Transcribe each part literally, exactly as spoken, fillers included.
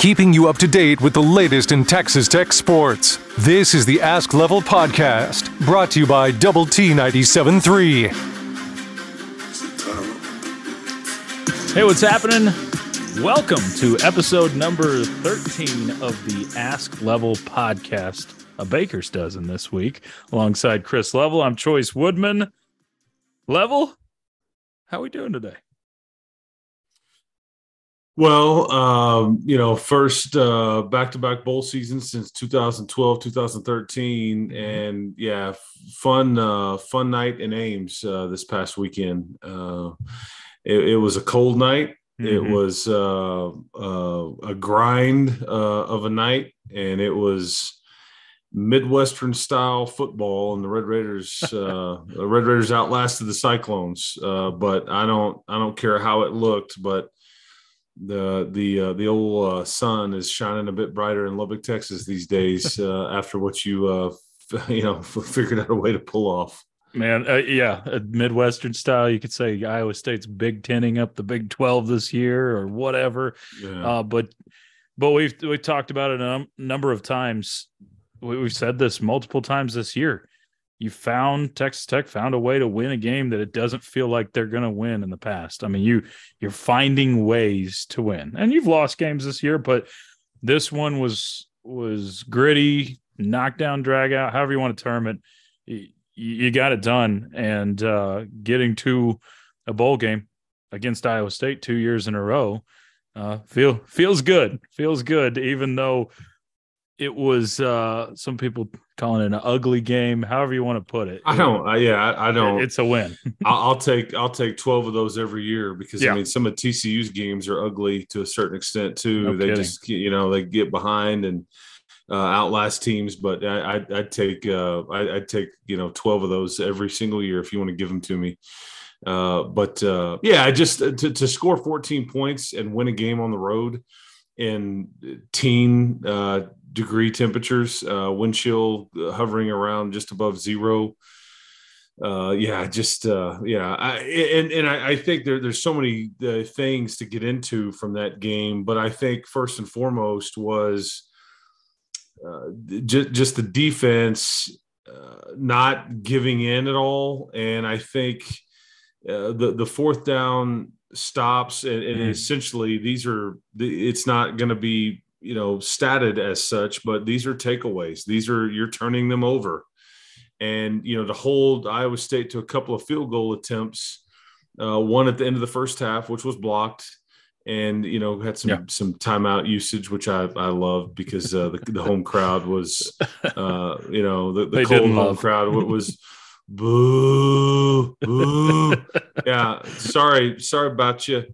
keeping you up to date with the latest in Texas Tech sports. This is the Ask Level Podcast, brought to you by Double T ninety-seven point three. Hey, what's happening? Welcome to episode number thirteen of the Ask Level Podcast. A baker's dozen this week. Alongside Chris Level, I'm Chois Woodman. Level, how are we doing today? Well, um, you know, first uh, back-to-back bowl season since two thousand twelve, two thousand thirteen, and yeah, fun, uh, fun night in Ames uh, this past weekend. Uh, it, it was a cold night. Mm-hmm. It was uh, uh, a grind uh, of a night, and it was Midwestern style football, and the Red Raiders, uh, the Red Raiders outlasted the Cyclones. Uh, but I don't, I don't care how it looked, but the the uh, the old uh, sun is shining a bit brighter in Lubbock, Texas these days. Uh, after what you uh, f- you know f- figured out a way to pull off, man. Uh, yeah, Midwestern style. You could say Iowa State's Big Ten-ing up the Big twelve this year, or whatever. Yeah. Uh, but but we've we talked about it a num- number of times. We've said this multiple times this year. You found Texas Tech found a way to win a game that it doesn't feel like they're going to win in the past. I mean, you you're finding ways to win, and you've lost games this year, but this one was was gritty, knockdown, drag out, however you want to term it. You, you got it done, and uh, getting to a bowl game against Iowa State two years in a row uh, feel feels good. Feels good, even though it was uh, some people calling it an ugly game, however you want to put it. I don't. Uh, yeah, I, I don't. It's a win. I'll, I'll take. I'll take twelve of those every year because yeah. I mean, some of T C U's games are ugly to a certain extent too. No they kidding. just, you know, they get behind and uh, outlast teams. But I, I, I take. Uh, I I'd take you know twelve of those every single year if you want to give them to me. Uh, but uh, yeah, I just to, to score fourteen points and win a game on the road in teen. Uh, degree temperatures, uh, wind chill hovering around just above zero. Uh, yeah, just, uh, yeah. I, and and I, I think there, there's so many uh, things to get into from that game, but I think first and foremost was uh, just, just the defense uh, not giving in at all. And I think uh, the, the fourth down stops and, and mm. essentially these are, it's not going to be, you know, statted as such, but these are takeaways. These are, you're turning them over. And, you know, to hold Iowa State to a couple of field goal attempts, uh, one at the end of the first half, which was blocked, and, you know, had some, yeah. some timeout usage, which I, I love because uh, the, the home crowd was, uh, you know, the, the cold home love. crowd was boo, boo. Yeah. Sorry. Sorry about you.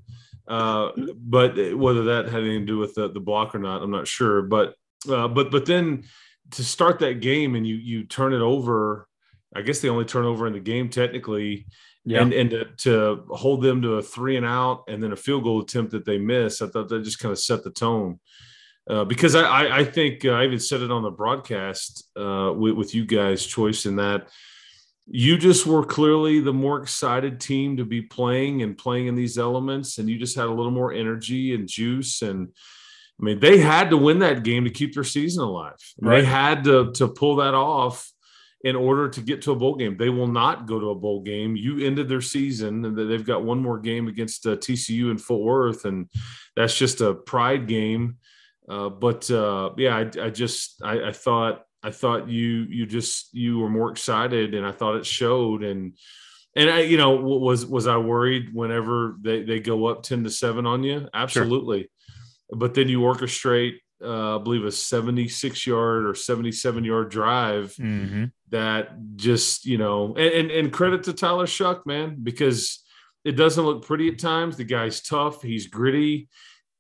Uh, but whether that had anything to do with the, the block or not, I'm not sure. But uh, but but then to start that game and you you turn it over, I guess the only turnover in the game technically, yeah. and and to, to hold them to a three and out and then a field goal attempt that they miss, I thought that just kind of set the tone. Uh, because I, I, I think uh, I even said it on the broadcast uh, with, with you guys, Choice, in that you just were clearly the more excited team to be playing and playing in these elements, and you just had a little more energy and juice. And, I mean, they had to win that game to keep their season alive. Right. They had to, to pull that off in order to get to a bowl game. They will not go to a bowl game. You ended their season, and they've got one more game against uh, T C U in Fort Worth, and that's just a pride game. Uh, but, uh, yeah, I, I just I, I thought – I thought you you just you were more excited, and I thought it showed. And and I, you know, was was I worried whenever they, they go up ten to seven on you? Absolutely. Sure. But then you orchestrate, uh, I believe, a seventy-six yard or seventy-seven yard drive mm-hmm. that just, you know, and, and and credit to Tyler Shough, man, because it doesn't look pretty at times. The guy's tough. He's gritty.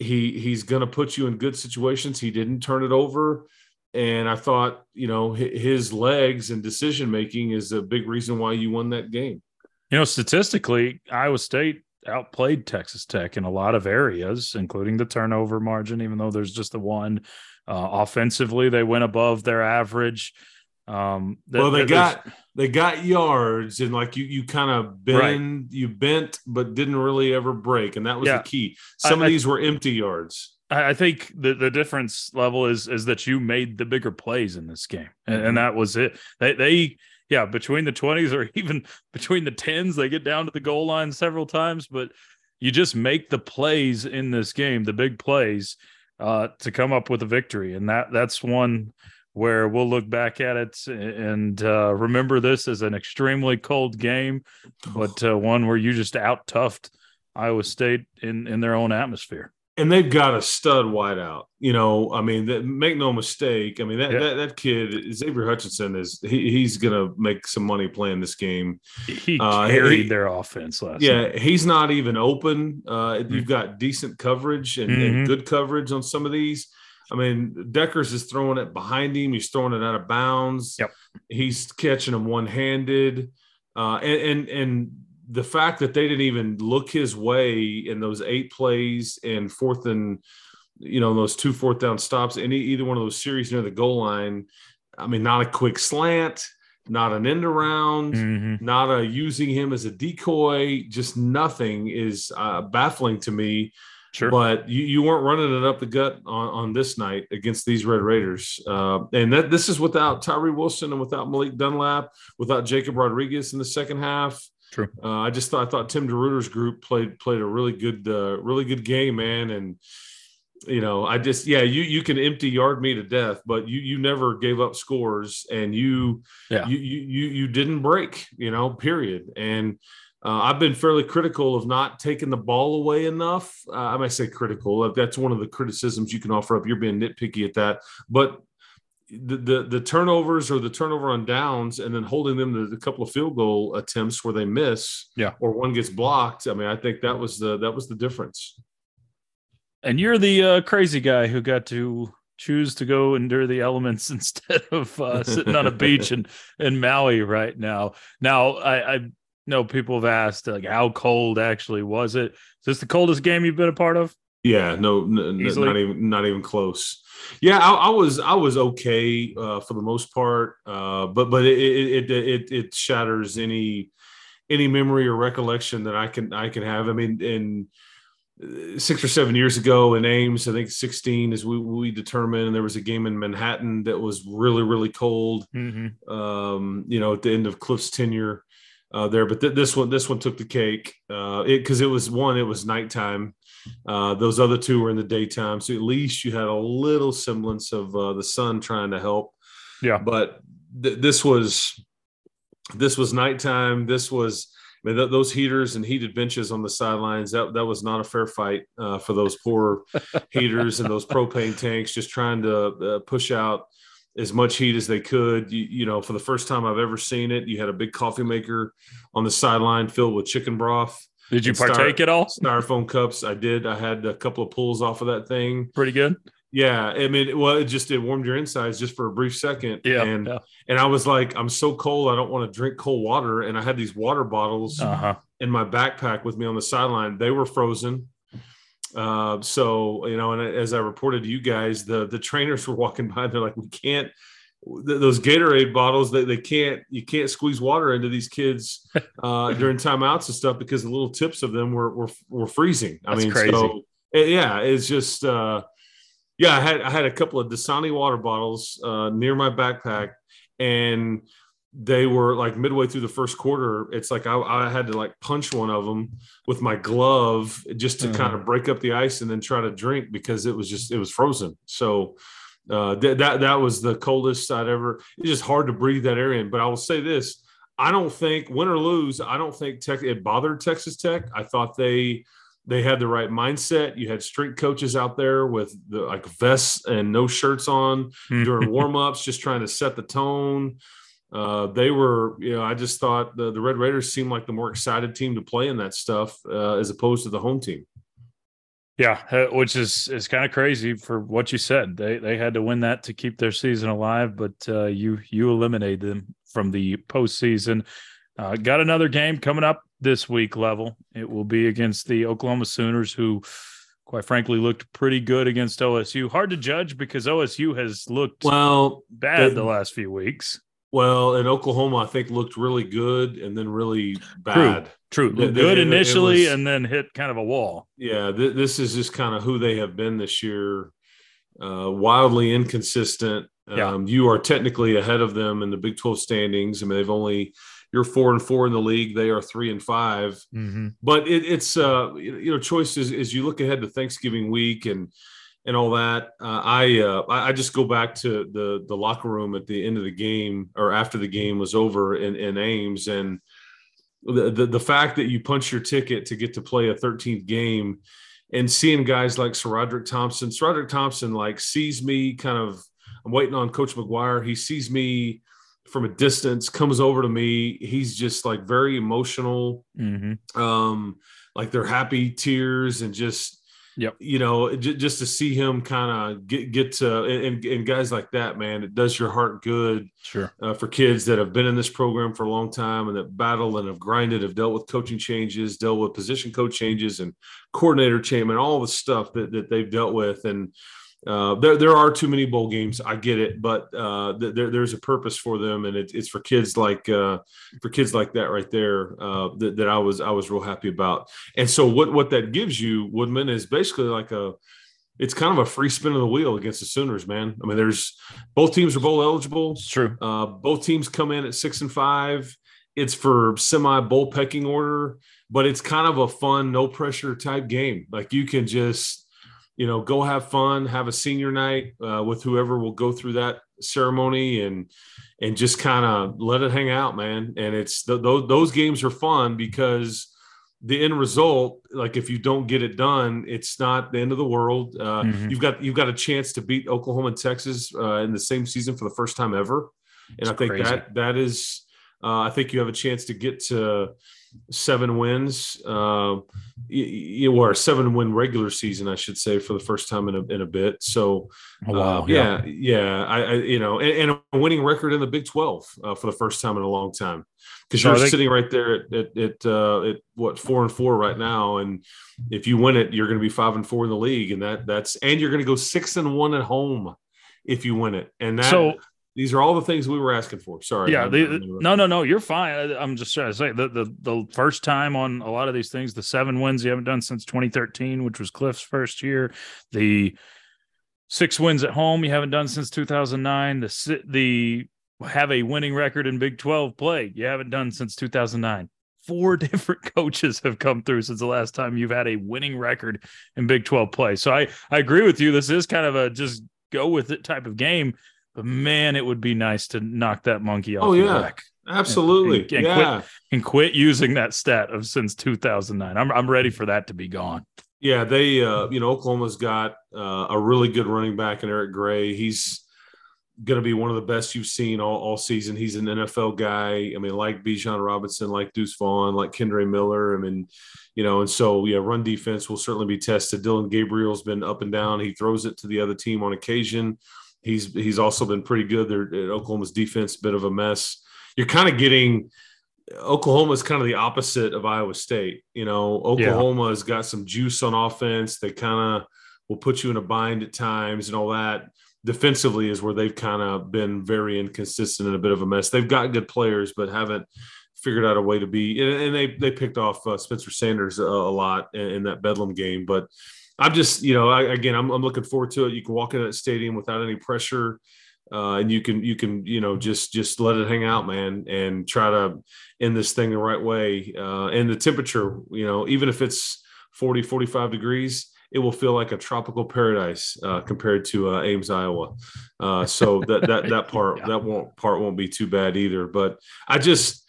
He he's gonna put you in good situations. He didn't turn it over. And I thought, you know, his legs and decision-making is a big reason why you won that game. You know, statistically, Iowa State outplayed Texas Tech in a lot of areas, including the turnover margin, even though there's just the one. Uh, offensively, they went above their average. Um, that, well, they got they got yards, and like you, you kind of bend, right. you bent, but didn't really ever break, and that was yeah. the key. Some I, of these I, were empty yards. I think the, the difference, Level, is is that you made the bigger plays in this game, and, and that was it. They, they, yeah, between the twenties or even between the tens, they get down to the goal line several times, but you just make the plays in this game, the big plays, uh, to come up with a victory, and that that's one where we'll look back at it and uh, remember this as an extremely cold game, but uh, one where you just out-toughed Iowa State in, in their own atmosphere. And they've got a stud wideout, you know. I mean, that, make no mistake. I mean, that, yeah. that that kid, Xavier Hutchinson, is he, he's going to make some money playing this game. He uh, carried he, their offense last yeah, night. Yeah, he's not even open. Uh, mm-hmm. You've got decent coverage and, mm-hmm. and good coverage on some of these. I mean, Deckers is throwing it behind him. He's throwing it out of bounds. Yep. He's catching them one-handed. Uh, and and and the fact that they didn't even look his way in those eight plays and fourth and, you know, those two fourth down stops, any either one of those series near the goal line, I mean, not a quick slant, not an end around, mm-hmm. not a using him as a decoy, just nothing is uh, baffling to me. Sure. But you, you weren't running it up the gut on, on this night against these Red Raiders. Uh, and that this is without Tyree Wilson and without Malik Dunlap, without Jacob Rodriguez in the second half. True. Uh, I just thought I thought Tim DeRuiter's group played played a really good uh, really good game, man. And you know, I just yeah, you you can empty yard me to death, but you you never gave up scores, and you yeah. you, you you you didn't break, you know, period. And Uh, I've been fairly critical of not taking the ball away enough. Uh, I might say critical. That's one of the criticisms you can offer up. You're being nitpicky at that. But the the, the turnovers or the turnover on downs and then holding them to a couple of field goal attempts where they miss yeah. or one gets blocked, I mean, I think that was the that was the difference. And you're the uh, crazy guy who got to choose to go endure the elements instead of uh, sitting on a beach in, in Maui right now. Now, I, I – No, people have asked, like, how cold actually was it? Is this the coldest game you've been a part of? Yeah, no, n- not even not even close. Yeah, I, I was I was okay uh, for the most part, uh, but but it it, it it shatters any any memory or recollection that I can I can have. I mean, in six or seven years ago in Ames, I think sixteen is we we determined, and there was a game in Manhattan that was really really cold. Mm-hmm. Um, you know, at the end of Cliff's tenure. Uh, there, but th- this one, this one took the cake. Uh, it because it was one, it was nighttime. Uh, those other two were in the daytime, so at least you had a little semblance of uh, the sun trying to help. Yeah, but th- this was this was nighttime. This was I mean, th- those heaters and heated benches on the sidelines. That that was not a fair fight uh, for those poor heaters and those propane tanks just trying to uh, push out as much heat as they could. You, you know, for the first time I've ever seen it, you had a big coffee maker on the sideline filled with chicken broth. Did you partake styro- at all? Styrofoam cups. I did. I had a couple of pulls off of that thing. Pretty good. Yeah. I mean, well, it just, it warmed your insides just for a brief second. Yeah. And, yeah. and I was like, I'm so cold. I don't want to drink cold water. And I had these water bottles uh-huh. in my backpack with me on the sideline. They were frozen. Uh, so, you know, and as I reported to you guys, the, the trainers were walking by and they're like, we can't, th- those Gatorade bottles that they, they can't, you can't squeeze water into these kids, uh, during timeouts and stuff because the little tips of them were, were, were freezing. I That's mean, crazy. So it, yeah, it's just, uh, yeah, I had, I had a couple of Dasani water bottles, uh, near my backpack, and they were like midway through the first quarter. It's like I, I had to like punch one of them with my glove just to mm. kind of break up the ice and then try to drink because it was just, it was frozen. So uh, th- that that was the coldest I'd ever. It's just hard to breathe that air in. But I will say this: I don't think win or lose, I don't think Tech, it bothered Texas Tech. I thought they they had the right mindset. You had strength coaches out there with the, like vests and no shirts on during warmups, just trying to set the tone. Uh, they were, you know, I just thought the, the Red Raiders seemed like the more excited team to play in that stuff uh, as opposed to the home team. Yeah, which is is kind of crazy for what you said. They they had to win that to keep their season alive, but uh, you you eliminated them from the postseason. Uh, got another game coming up this week, Level. It will be against the Oklahoma Sooners, who quite frankly looked pretty good against O S U. Hard to judge because O S U has looked well bad the, the last few weeks. Well, and Oklahoma, I think, looked really good and then really bad. True, true. Looked good it, initially it was, and then hit kind of a wall. Yeah, th- this is just kind of who they have been this year. Uh, wildly inconsistent. Yeah. Um, you are technically ahead of them in the Big twelve standings. I mean, they've only you're four and four in the league. They are three and five. Mm-hmm. But it, it's uh, you know, Chois is as you look ahead to Thanksgiving week and and all that. Uh, I uh, I just go back to the the locker room at the end of the game or after the game was over in, in Ames, and the, the the fact that you punch your ticket to get to play a thirteenth game. And seeing guys like Sir Roderick Thompson, Sir Roderick Thompson, like, sees me kind of – I'm waiting on Coach McGuire. He sees me from a distance, comes over to me. He's just, like, very emotional. Mm-hmm. Um, like, they're happy tears and just, yep. you know, j- just to see him kind of get, get to and, – and guys like that, man, it does your heart good. Sure. Uh, for kids that have been in this program for a long time and that battle and have grinded, have dealt with coaching changes, dealt with position coach changes and coordinator change and all the stuff that, that they've dealt with. And uh, there there are too many bowl games. I get it, but uh, there, there's a purpose for them. And it, it's for kids like uh, for kids like that right there uh, that, that I was I was real happy about. And so what, what that gives you, Woodman, is basically like a it's kind of a free spin of the wheel against the Sooners, man. I mean, there's both teams are bowl eligible. It's true. Uh, both teams come in at six and five. It's for semi bowl pecking order, but it's kind of a fun, no pressure type game. Like, you can just, you know, go have fun, have a senior night uh, with whoever will go through that ceremony and, and just kind of let it hang out, man. And it's th- those, those games are fun because the end result, like, if you don't get it done, it's not the end of the world. Uh, mm-hmm. You've got, you've got a chance to beat Oklahoma and Texas uh, in the same season for the first time ever. And it's I think crazy. that, that is, uh, I think you have a chance to get to seven wins, uh, or a seven-win regular season, I should say, for the first time in a in a bit. So, oh, wow. uh, yeah, yeah, yeah I, I you know, and, and a winning record in the Big twelve uh, for the first time in a long time, because you're think- sitting right there at at, at, uh, at what four and four right now, and if you win it, you're going to be five and four in the league, and that that's and you're going to go six and one at home if you win it, and that. So- These are all the things we were asking for. Sorry. Yeah. The, no, no, no. You're fine. I'm just trying to say the, the the first time on a lot of these things, the seven wins you haven't done since twenty thirteen, which was Cliff's first year, the six wins at home you haven't done since two thousand nine, the the have a winning record in Big twelve play you haven't done since two thousand nine. Four different coaches have come through since the last time you've had a winning record in Big twelve play. So I, I agree with you. This is kind of a just go with it type of game. But, man, it would be nice to knock that monkey off oh, yeah. the back. Absolutely. And, and, and, yeah. quit, and quit using that stat of since two thousand nine. I'm I'm ready for that to be gone. Yeah, they uh, – you know, Oklahoma's got uh, a really good running back in Eric Gray. He's going to be one of the best you've seen all, all season. He's an N F L guy. I mean, like Bijan Robinson, like Deuce Vaughn, like Kendre Miller. I mean, you know, and so, yeah, run defense will certainly be tested. Dylan Gabriel's been up and down. He throws it to the other team on occasion. He's he's also been pretty good. They're, Oklahoma's defense, bit of a mess. You're kind of getting – Oklahoma's kind of the opposite of Iowa State. You know, Oklahoma yeah. has got some juice on offense. They kind of will put you in a bind at times and all that. Defensively is where they've kind of been very inconsistent and a bit of a mess. They've got good players but haven't figured out a way to be – and they they picked off uh, Spencer Sanders a, a lot in, in that Bedlam game. But – I'm just, you know, I, again, I'm, I'm looking forward to it. You can walk into that stadium without any pressure, uh, and you can, you can, you know, just, just let it hang out, man, and try to end this thing the right way. Uh, and the temperature, you know, even if it's forty, forty-five degrees, it will feel like a tropical paradise uh, compared to uh, Ames, Iowa. Uh, so that that that part yeah. that won't part won't be too bad either. But I just.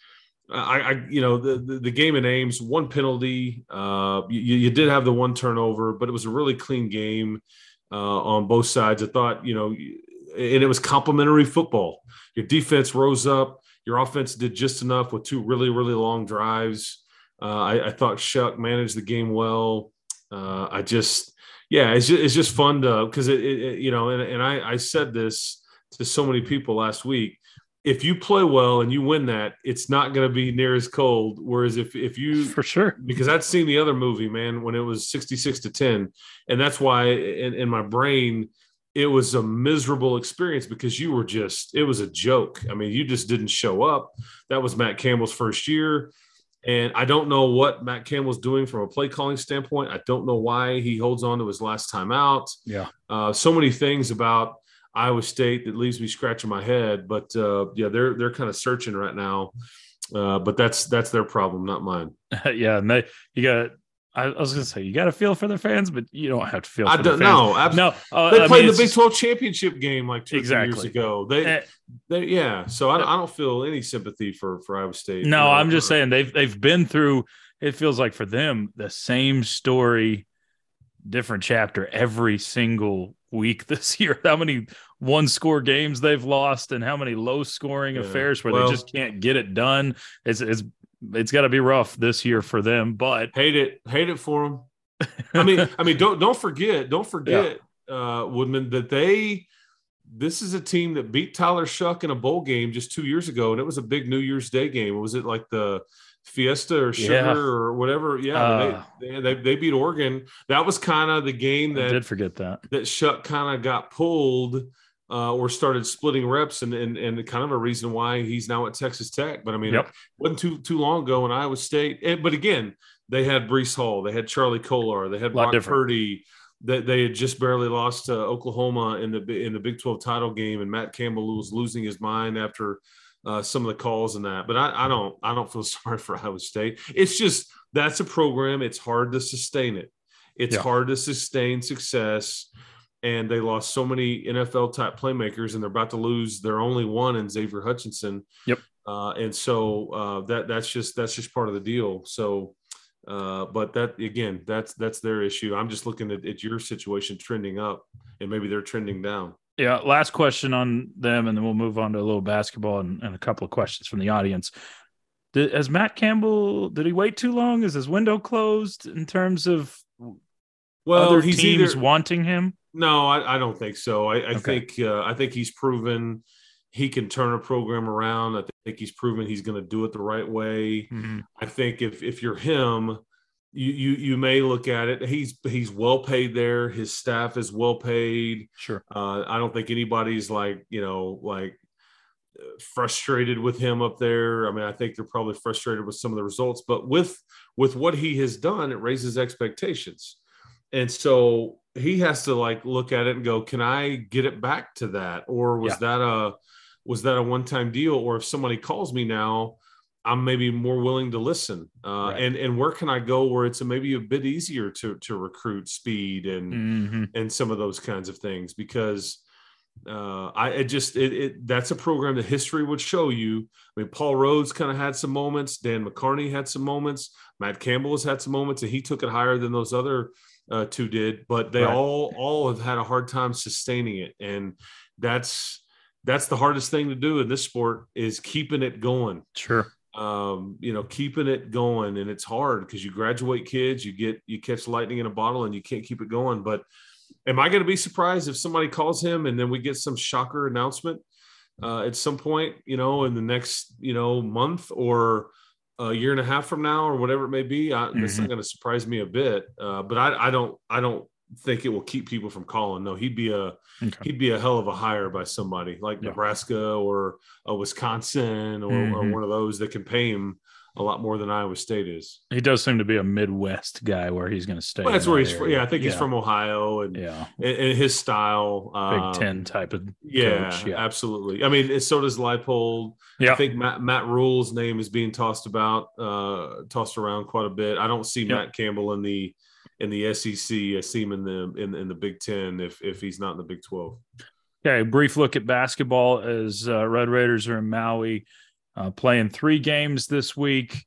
I, I, you know, the, the, the game in Ames, one penalty. Uh, you, you did have the one turnover, but it was a really clean game uh, on both sides. I thought, you know, and it was complimentary football. Your defense rose up. Your offense did just enough with two really, really long drives. Uh, I, I thought Shuck managed the game well. Uh, I just, yeah, it's just, it's just fun to because it, it, it, you know, and, and I, I said this to so many people last week. If you play well and you win that, it's not going to be near as cold. Whereas if, if you, for sure, because I'd seen the other movie, man, when it was sixty-six to ten. And that's why in, in my brain, it was a miserable experience because you were just, it was a joke. I mean, you just didn't show up. That was Matt Campbell's first year. And I don't know what Matt Campbell's doing from a play calling standpoint. I don't know why he holds on to his last time out. Yeah. Uh, so many things about Iowa State that leaves me scratching my head, but uh, yeah, they're, they're kind of searching right now. Uh, but that's, that's their problem, not mine. yeah. And they, you got I was going to say, you got to feel for their fans, but you don't have to feel for I don't, their fans. No, no uh, they I played mean, the Big twelve championship game like two exactly. years ago. They, uh, they, yeah. So I, I don't feel any sympathy for, for Iowa State. No, no I'm or, just saying they've they've been through, it feels like for them, the same story, different chapter every single week this year. How many one-score games they've lost and how many low-scoring yeah. affairs where well, they just can't get it done. It's it's. It's got to be rough this year for them, but hate it, hate it for them. I mean, I mean, don't don't forget, don't forget, yeah. uh, Woodman, that they. This is a team that beat Tyler Shough in a bowl game just two years ago, and it was a big New Year's Day game. Was it like the Fiesta or Sugar yeah. or whatever? Yeah, uh, they, they they beat Oregon. That was kind of the game that I did forget that that Shough kind of got pulled. Uh, or started splitting reps, and, and and kind of a reason why he's now at Texas Tech. But, I mean, yep. it wasn't too too long ago in Iowa State. And, but, again, they had Breece Hall. They had Charlie Kolar. They had Brock different. Purdy. They, they had just barely lost to Oklahoma in the in the Big twelve title game, and Matt Campbell was losing his mind after uh, some of the calls and that. But I, I don't I don't feel sorry for Iowa State. It's just that's a program. It's hard to sustain it. It's yeah. hard to sustain success. And they lost so many N F L-type playmakers, and they're about to lose their only one in Xavier Hutchinson. Yep. Uh, and so uh, that that's just that's just part of the deal. So, uh, but that again, that's that's their issue. I'm just looking at, at your situation trending up, and maybe they're trending down. Yeah. Last question on them, and then we'll move on to a little basketball and, and a couple of questions from the audience. Did, has Matt Campbell? Did he wait too long? Is his window closed in terms of well, other he's teams either- wanting him? No, I, I don't think so. I, I okay. think uh, I think he's proven he can turn a program around. I think he's proven he's going to do it the right way. Mm-hmm. I think if if you're him, you, you you may look at it. He's he's well paid there. His staff is well paid. Sure. Uh, I don't think anybody's like you know like frustrated with him up there. I mean, I think they're probably frustrated with some of the results, but with with what he has done, it raises expectations, and so. He has to like look at it and go, can I get it back to that? Or was yeah. that a, was that a one-time deal? Or if somebody calls me now, I'm maybe more willing to listen. Uh, right. And, and where can I go where it's a, maybe a bit easier to, to recruit speed and, mm-hmm. and some of those kinds of things, because uh, I it just, it, it, that's a program that history would show you. I mean, Paul Rhodes kind of had some moments. Dan McCarney had some moments. Matt Campbell has had some moments, and he took it higher than those other Uh, two did, but they right. all all have had a hard time sustaining it, and that's that's the hardest thing to do in this sport is keeping it going. Sure, um, you know, keeping it going, and it's hard because you graduate kids, you get you catch lightning in a bottle, and you can't keep it going. But am I going to be surprised if somebody calls him and then we get some shocker announcement uh, at some point, you know, in the next you know month or? A year and a half from now, or whatever it may be, I, mm-hmm. that's not going to surprise me a bit. Uh, but I, I don't, I don't think it will keep people from calling. No, he'd be a, okay. he'd be a hell of a hire by somebody like yeah. Nebraska or uh, Wisconsin or, mm-hmm. or one of those that can pay him a lot more than Iowa State is. He does seem to be a Midwest guy where he's going to stay. Well, that's where he's from. Yeah, I think yeah. he's from Ohio, and yeah, and, and his style, um, Big Ten type of yeah, coach. Yeah, absolutely. I mean, so does Leipold. Yeah. I think Matt, Matt Rule's name is being tossed about, uh, tossed around quite a bit. I don't see yep. Matt Campbell in the in the S E C. I see him in the in, in the Big Ten if if he's not in the Big twelve. Okay, a brief look at basketball as uh, Red Raiders are in Maui. Uh, playing three games this week.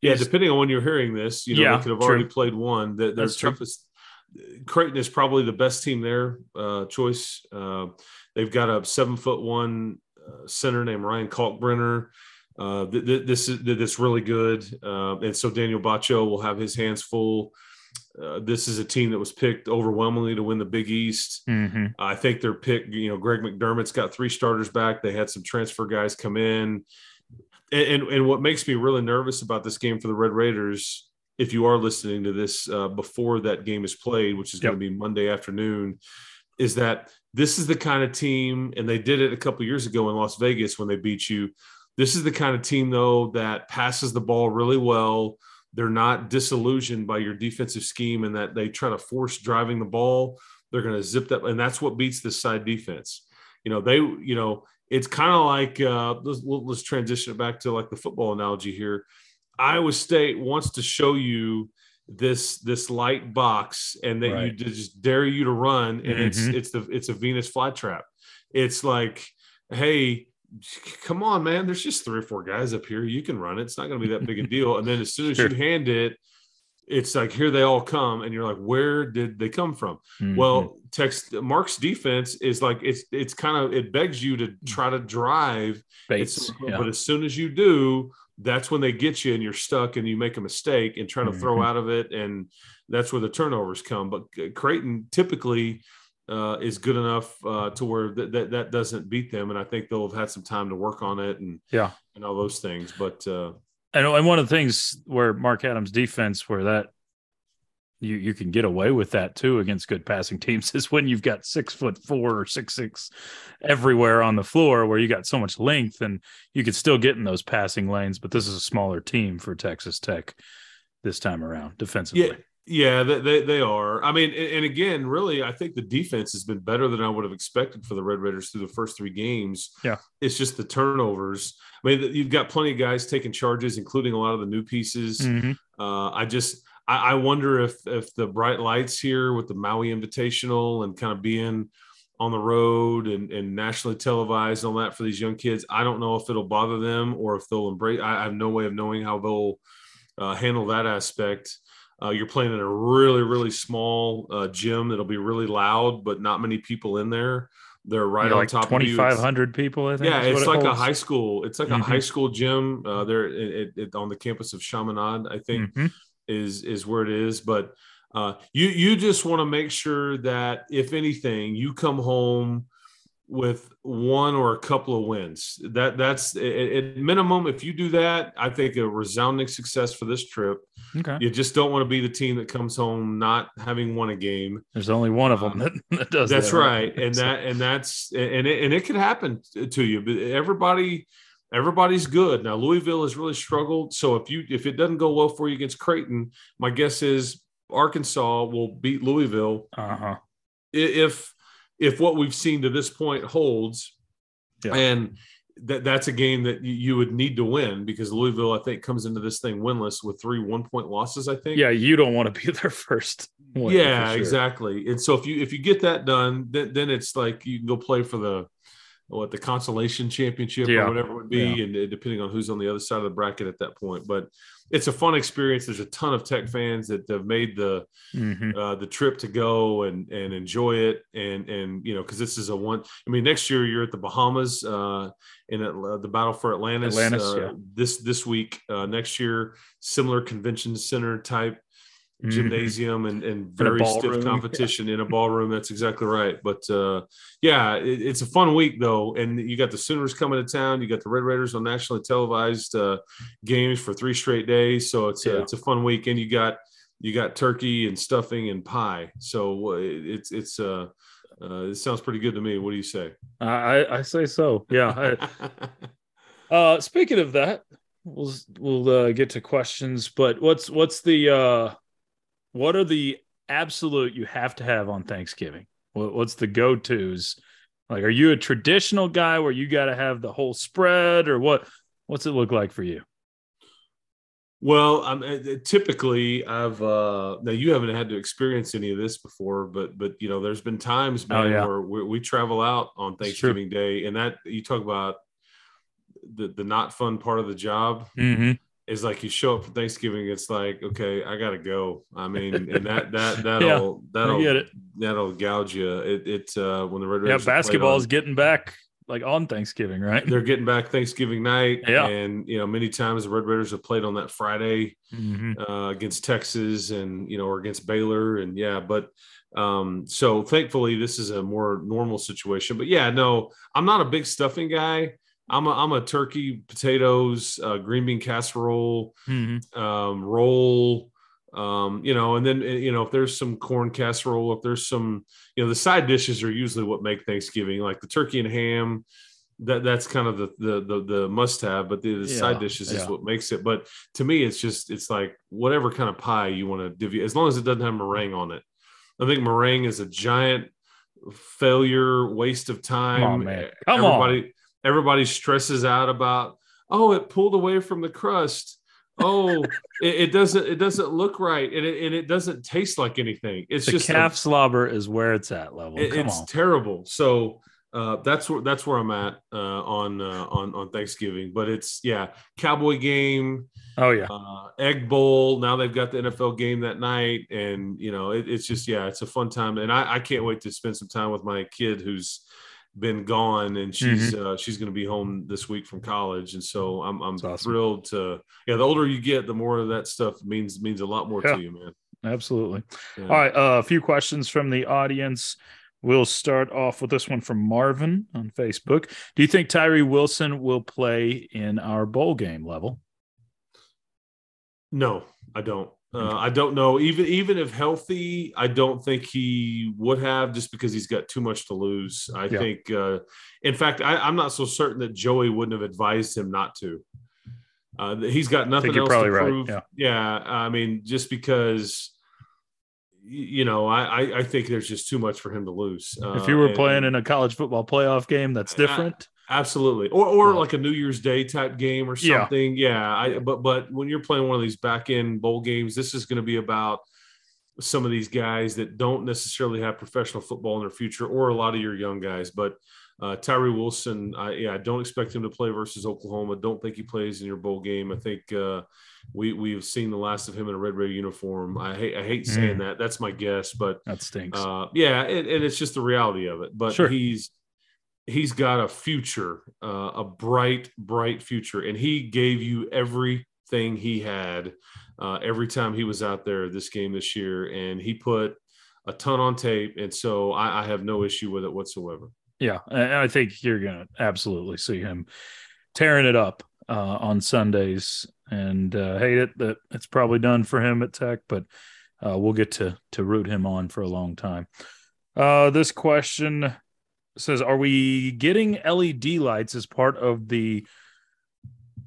Yeah, it's, depending on when you're hearing this, you know, yeah, they could have true. already played one. The, their That's toughest true. Creighton is probably the best team there. Uh, Choice. Uh, they've got a seven foot one uh, center named Ryan Kalkbrenner. Uh, th- th- this is th- this really good, uh, and so Daniel Baccio will have his hands full. Uh, this is a team that was picked overwhelmingly to win the Big East. Mm-hmm. I think their pick, you know, Greg McDermott's got three starters back. They had some transfer guys come in. And, and, and what makes me really nervous about this game for the Red Raiders, if you are listening to this uh, before that game is played, which is yep. going to be Monday afternoon, is that this is the kind of team, and they did it a couple of years ago in Las Vegas when they beat you. This is the kind of team, though, that passes the ball really well. They're not disillusioned by your defensive scheme and that they try to force driving the ball. They're going to zip that. And that's what beats this side defense. You know, they, you know, it's kind of like, uh, let's, let's transition it back to like the football analogy here. Iowa State wants to show you this, this light box and that right. you just dare you to run. And mm-hmm. it's, it's the, it's a Venus flytrap. It's like, hey, come on, man, there's just three or four guys up here. You can run it. It's not going to be that big a deal. And then as soon as sure. you hand it, it's like, here they all come. And you're like, where did they come from? Mm-hmm. Well, Tex, Mark's defense is like, it's, it's kind of, it begs you to try to drive. It's, yeah. But as soon as you do, that's when they get you and you're stuck and you make a mistake and try to mm-hmm. throw out of it. And that's where the turnovers come. But Creighton typically uh, is good enough uh, to where th- th- that doesn't beat them. And I think they'll have had some time to work on it and, yeah. and all those things. But, uh, and one of the things where Mark Adams' defense, where that you you can get away with that too against good passing teams, is when you've got six foot four or six six everywhere on the floor, where you got so much length and you could still get in those passing lanes. But this is a smaller team for Texas Tech this time around defensively. Yeah, yeah, they they are. I mean, and again, really, I think the defense has been better than I would have expected for the Red Raiders through the first three games. Yeah, it's just the turnovers. I mean, you've got plenty of guys taking charges, including a lot of the new pieces. Mm-hmm. Uh, I just, I, I wonder if if the bright lights here with the Maui Invitational and kind of being on the road and, and nationally televised and all that for these young kids, I don't know if it'll bother them or if they'll embrace. I, I have no way of knowing how they'll uh, handle that aspect. Uh, you're playing in a really, really small uh, gym that'll be really loud, but not many people in there. They're right yeah, on like top of you. twenty-five hundred people, I think. Yeah, it's it like holds. a high school. It's like mm-hmm. a high school gym. Uh, they're it, it, on the campus of Chaminade, I think, mm-hmm. is is where it is. But uh, you you just want to make sure that, if anything, you come home with one or a couple of wins. That that's at minimum. If you do that, I think a resounding success for this trip. Okay. You just don't want to be the team that comes home not having won a game. There's only one of them that, that does that's that. That's right. And so. that and that's and it, and it could happen to you. But everybody everybody's good. Now Louisville has really struggled. So if you if it doesn't go well for you against Creighton, my guess is Arkansas will beat Louisville. Uh-huh. If If what we've seen to this point holds, yeah. and th- that's a game that you, you would need to win, because Louisville, I think, comes into this thing winless with three one-point losses, I think. Yeah, you don't want to be their first one. Yeah, sure. exactly. And so if you if you get that done, then, then it's like you can go play for the what the consolation championship yeah. or whatever it would be, yeah. and depending on who's on the other side of the bracket at that point. But it's a fun experience. There's a ton of Tech fans that have made the mm-hmm. uh, the trip to go and and enjoy it, and and you know, because this is a one. I mean, next year you're at the Bahamas uh, in uh, the Battle for Atlantis. Atlantis uh, yeah. This this week, uh, next year, similar convention center type mm-hmm. gymnasium and and very stiff competition in a ballroom. That's exactly right. But uh, yeah, it, it's a fun week though, and you got the Sooners coming to town. You got the Red Raiders on nationally televised uh, games for three straight days. So it's yeah. a, it's a fun week, and you got you got turkey and stuffing and pie. So it, it's it's uh, uh, it sounds pretty good to me. What do you say? I, I say so. Yeah. I, uh, speaking of that, we'll we'll uh, get to questions. But what's what's the uh, what are the absolute you have to have on Thanksgiving? What's the go-tos? Like, are you a traditional guy where you got to have the whole spread, or what? What's it look like for you? Well, I'm, typically I've uh, now you haven't had to experience any of this before, but but you know, there's been times, man, oh, yeah. where we, we travel out on Thanksgiving Day, and that you talk about the the not fun part of the job. Mm-hmm. It's like you show up for Thanksgiving, it's like, okay, I gotta go. I mean, and that that that'll yeah, that'll that'll gouge you. It it uh, when the Red Raiders yeah basketball is getting back like on Thanksgiving, right? They're getting back Thanksgiving night, yeah. and you know, many times the Red Raiders have played on that Friday mm-hmm. uh, against Texas and you know, or against Baylor, and yeah, but um, so thankfully this is a more normal situation. But yeah, no, I'm not a big stuffing guy. I'm a, I'm a turkey, potatoes, uh, green bean casserole, mm-hmm. um, roll, Um, you know, and then, you know, if there's some corn casserole, if there's some, you know, the side dishes are usually what make Thanksgiving, like the turkey and ham, that that's kind of the, the, the, the must have, but the, the yeah, side dishes yeah. is what makes it. But to me, it's just, it's like whatever kind of pie you want to divvy, as long as it doesn't have meringue on it. I think meringue is a giant failure, waste of time. Come on, man. Come everybody, on. everybody stresses out about, oh, it pulled away from the crust. oh, it, it doesn't. It doesn't look right, and it, and it doesn't taste like anything. It's the just calf a, slobber is where it's at. Level, it, Come it's on. terrible. So uh, that's where that's where I'm at uh, on uh, on on Thanksgiving. But it's yeah, Cowboy game. Oh yeah, uh, Egg Bowl. Now they've got the N F L game that night, and you know it, it's just yeah, it's a fun time, and I, I can't wait to spend some time with my kid who's been gone, and she's mm-hmm. uh, she's going to be home this week from college, and so I'm I'm awesome. thrilled to yeah. The older you get, the more of that stuff means means a lot more yeah. to you, man. Absolutely. Yeah. All right, uh, a few questions from the audience. We'll start off with this one from Marvin on Facebook. Do you think Tyree Wilson will play in our bowl game, Level? No, I don't. Uh, I don't know. Even even if healthy, I don't think he would have, just because he's got too much to lose. I yeah. think, uh, in fact, I, I'm not so certain that Joey wouldn't have advised him not to. Uh, he's got nothing else to prove. Right. Yeah. yeah, I mean, just because, you know, I, I think there's just too much for him to lose. Uh, if you were and, playing in a college football playoff game, that's different. I, Absolutely. Or or yeah. like a New Year's Day type game or something. Yeah. yeah I, but but when you're playing one of these back-end bowl games, this is going to be about some of these guys that don't necessarily have professional football in their future, or a lot of your young guys. But uh, Tyree Wilson, I, yeah, I don't expect him to play versus Oklahoma. Don't think he plays in your bowl game. I think uh, we, we've seen the last of him in a Red Raider uniform. I hate I hate saying mm. that. That's my guess. But that stinks. Uh, yeah, and, and it's just the reality of it. But sure. he's – he's got a future, uh, a bright, bright future. And he gave you everything he had uh, every time he was out there this game this year. And he put a ton on tape. And so I, I have no issue with it whatsoever. Yeah. And I think you're going to absolutely see him tearing it up uh, on Sundays, and uh, hate it that it's probably done for him at Tech, but uh, we'll get to, to root him on for a long time. Uh, this question says, are we getting L E D lights as part of the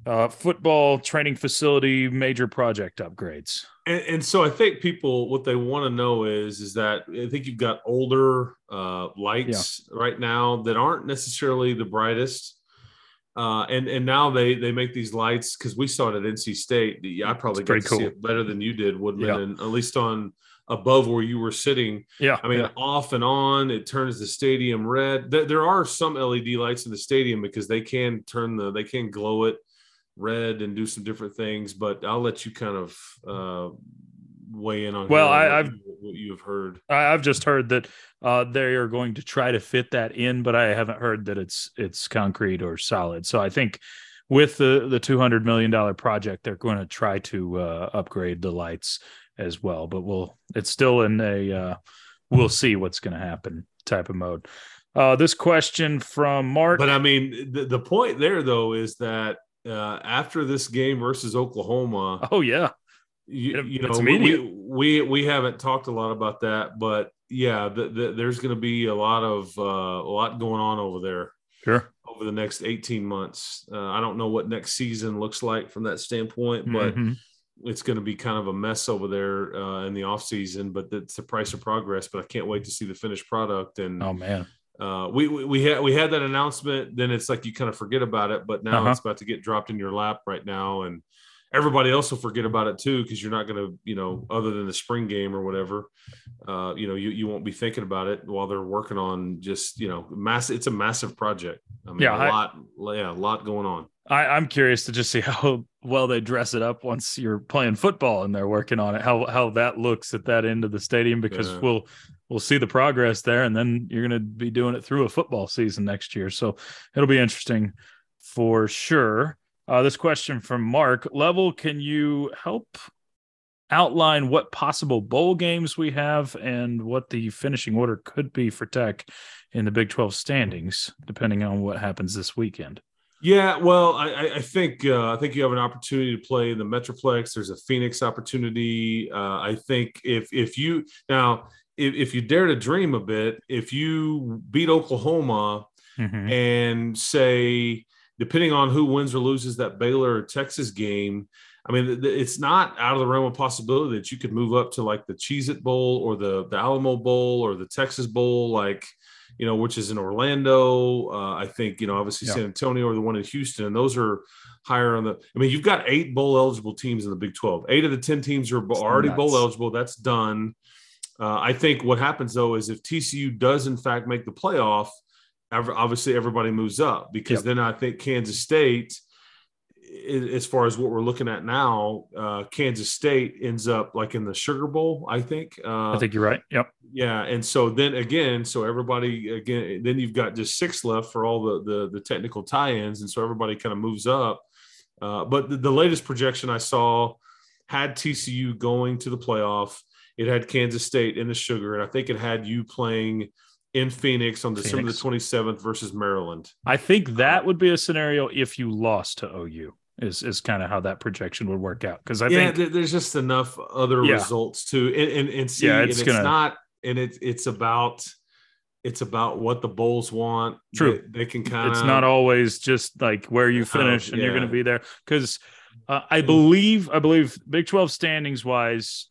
uh, football training facility major project upgrades? And, and so I think people, what they want to know is, is that I think you've got older uh, lights yeah. right now that aren't necessarily the brightest. Uh, and, and now they, they make these lights, because we saw it at N C State. I probably got to cool. see it better than you did, Woodman, yeah. and at least on – above where you were sitting. Yeah. I mean, yeah. off and on, it turns the stadium red. There are some L E D lights in the stadium because they can turn the, they can glow it red and do some different things, but I'll let you kind of uh, weigh in on well, I, what, I've, you, what you've heard. I've just heard that uh, they are going to try to fit that in, but I haven't heard that it's, it's concrete or solid. So I think with the, the two hundred million dollars project, they're going to try to uh, upgrade the lights as well, but we'll, it's still in a, uh, we'll see what's going to happen type of mode. Uh, this question from Mark. But I mean, the, the point there though, is that uh, after this game versus Oklahoma, Oh yeah. you, it, you know, we, we, we haven't talked a lot about that, but yeah, the, the, there's going to be a lot of uh, a lot going on over there. Sure. Over the next eighteen months. Uh, I don't know what next season looks like from that standpoint, but mm-hmm. it's going to be kind of a mess over there uh, in the off season, but that's the price of progress. But I can't wait to see the finished product. And oh man, uh, we we, we had we had that announcement. Then it's like you kind of forget about it, but now uh-huh. it's about to get dropped in your lap right now, and everybody else will forget about it too, because you're not going to, you know, other than the spring game or whatever, uh, you know, you you won't be thinking about it while they're working on just, you know, mass. It's a massive project. I mean, yeah, a I- lot, yeah, a lot going on. I, I'm curious to just see how well they dress it up once you're playing football and they're working on it, how how that looks at that end of the stadium, because yeah. we'll we'll see the progress there, and then you're going to be doing it through a football season next year. So it'll be interesting for sure. Uh, this question from Mark. Level, can you help outline what possible bowl games we have and what the finishing order could be for Tech in the Big twelve standings, depending on what happens this weekend? Yeah, well, I, I think uh, I think you have an opportunity to play in the Metroplex. There's a Phoenix opportunity. Uh, I think if if you now if, if you dare to dream a bit, if you beat Oklahoma mm-hmm. and say, depending on who wins or loses that Baylor or Texas game, I mean, it's not out of the realm of possibility that you could move up to like the Cheez-It Bowl or the the Alamo Bowl or the Texas Bowl, like. You know, which is in Orlando. Uh, I think, you know, obviously yeah. San Antonio or the one in Houston, and those are higher on the – I mean, you've got eight bowl-eligible teams in the Big twelve. Eight of the ten teams are That's already nuts. bowl-eligible. That's done. Uh, I think what happens, though, is if T C U does, in fact, make the playoff, obviously everybody moves up because yep. then I think Kansas State, as far as what we're looking at now, uh, Kansas State ends up like in the Sugar Bowl, I think. Uh, I think you're right. Yep. Yeah. And so then again, so everybody again, then you've got just six left for all the, the, the technical tie-ins. And so everybody kind of moves up. Uh, but the, the latest projection I saw had T C U going to the playoff. It had Kansas State in the Sugar. And I think it had you playing in Phoenix on December Phoenix. the twenty-seventh versus Maryland. I think that would be a scenario if you lost to O U. Is is kind of how that projection would work out, because I yeah, think there's just enough other yeah. results to and and, and see yeah, it's, and gonna, it's not and it's it's about it's about what the bowls want. True, they, they can kind of. It's not always just like where you finish and yeah. you're going to be there, because uh, I believe I believe Big twelve standings wise,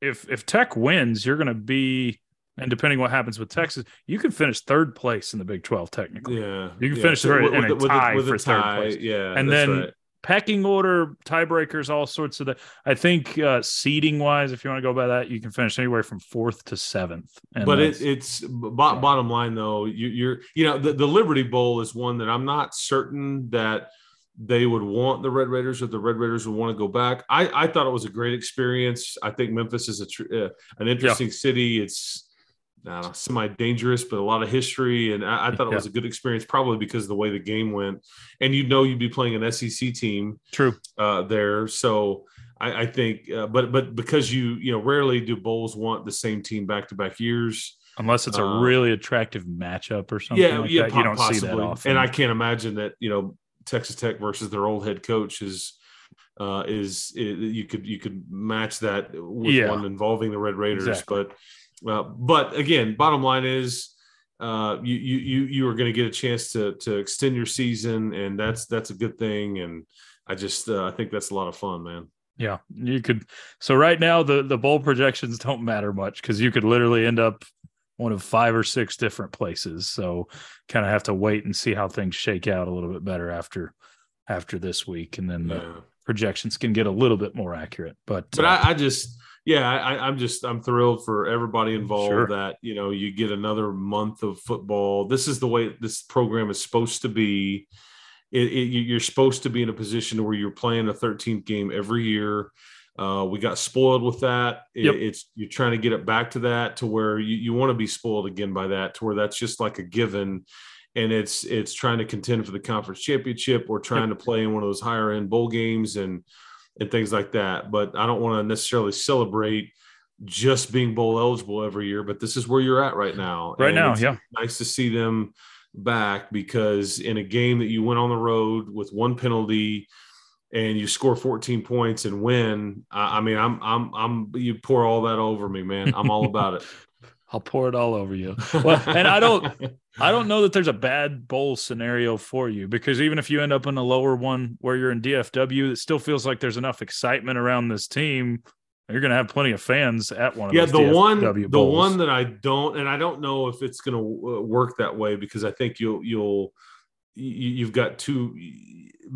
if if Tech wins, you're going to be. And depending on what happens with Texas, you can finish third place in the Big twelve technically. Yeah, you can yeah. finish so third with, in a with, tie with for a tie, third place. Yeah, and that's then. Right. Pecking order, tiebreakers, all sorts of that. I think uh, seeding wise, if you want to go by that, you can finish anywhere from fourth to seventh. And but it, it's b- bottom line though. You, you're, you know, the, the Liberty Bowl is one that I'm not certain that they would want the Red Raiders or the Red Raiders would want to go back. I, I thought it was a great experience. I think Memphis is a tr- uh, an interesting yeah. city. It's uh, semi-dangerous, but a lot of history. And I, I thought it yeah. was a good experience, probably because of the way the game went. And you know you'd be playing an S E C team True. Uh, there. So I, I think uh, – but but because you you know rarely do bowls want the same team back-to-back years. Unless it's a uh, really attractive matchup or something yeah, like yeah, that. You don't possibly. see that often. And I can't imagine that, you know, Texas Tech versus their old head coach is – Uh, is it, you could you could match that with yeah. one involving the Red Raiders, exactly. but uh, but again, bottom line is uh, you you you are going to get a chance to to extend your season, and that's that's a good thing. And I just uh, I think that's a lot of fun, man. Yeah, you could. So right now the the bowl projections don't matter much because you could literally end up one of five or six different places. So kind of have to wait and see how things shake out a little bit better after after this week, and then. Yeah. The, projections can get a little bit more accurate, but but uh, I, I just yeah I, I'm just I'm thrilled for everybody involved sure. that you know you get another month of football. This is the way this program is supposed to be. It, it, you're supposed to be in a position where you're playing a thirteenth game every year. Uh, we got spoiled with that. It, yep. It's you're trying to get it back to that to where you, you want to be spoiled again by that to where that's just like a given. And it's it's trying to contend for the conference championship or trying yep. to play in one of those higher end bowl games and and things like that. But I don't want to necessarily celebrate just being bowl eligible every year. But this is where you're at right now. Right and now, it's yeah. nice to see them back because in a game that you went on the road with one penalty and you score fourteen points and win, I, I mean, I'm I'm I'm you pour all that over me, man. I'm all about it. I'll pour it all over you. Well, and I don't, I don't know that there's a bad bowl scenario for you, because even if you end up in a lower one where you're in D F W, it still feels like there's enough excitement around this team. You're going to have plenty of fans at one of yeah, those the one, bowls. The one that I don't, and I don't know if it's going to work that way, because I think you'll, you'll, you've got two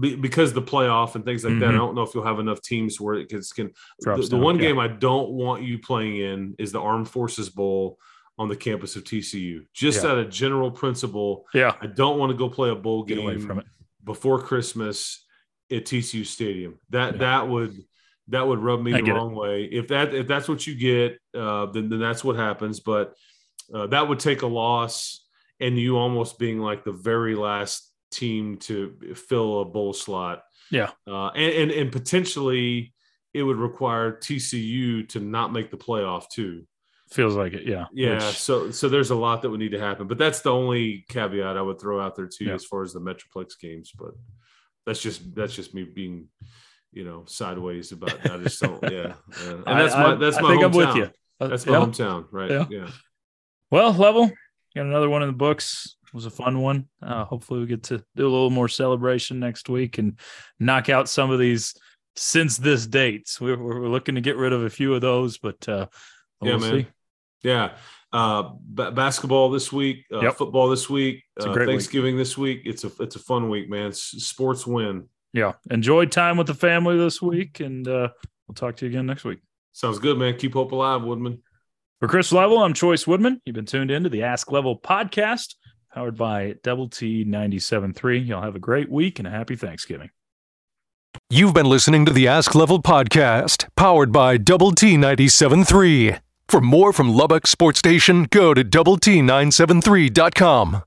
because the playoff and things like mm-hmm. that. I don't know if you'll have enough teams where it can, can the, the one yeah. game I don't want you playing in is the Armed Forces Bowl on the campus of T C U, just yeah. out of general principle. Yeah. I don't want to go play a bowl Get game away from it. Before Christmas at T C U Stadium. That, yeah. that would, that would rub me I the wrong it. way. If that, if that's what you get, uh, then, then that's what happens. But uh, that would take a loss and you almost being like the very last team to fill a bowl slot. Yeah. Uh, and, and, and potentially it would require T C U to not make the playoff too. Feels like it, yeah. Yeah, which... so so there's a lot that would need to happen. But that's the only caveat I would throw out there, too, yeah. as far as the Metroplex games. But that's just that's just me being, you know, sideways about it. I just don't, yeah. yeah. And that's I, my that's I my think hometown. I'm with you. Uh, that's my yeah. hometown, right? Yeah. yeah. Well, Level, got another one in the books. It was a fun one. Uh, hopefully we get to do a little more celebration next week and knock out some of these since this date. So we're, we're looking to get rid of a few of those, but uh, we'll yeah, man. see. Yeah. Uh, b- basketball this week, uh, yep. football this week, uh, Thanksgiving week. this week. It's a it's a fun week, man. S- sports win. Yeah. Enjoy time with the family this week, and uh, we'll talk to you again next week. Sounds good, man. Keep hope alive, Woodman. For Chris Level, I'm Chois Woodman. You've been tuned in to the Ask Level podcast, powered by Double T ninety-seven point three. Y'all have a great week and a happy Thanksgiving. You've been listening to the Ask Level podcast, powered by Double T ninety-seven point three. For more from Lubbock Sports Station, go to double T nine seven three dot com.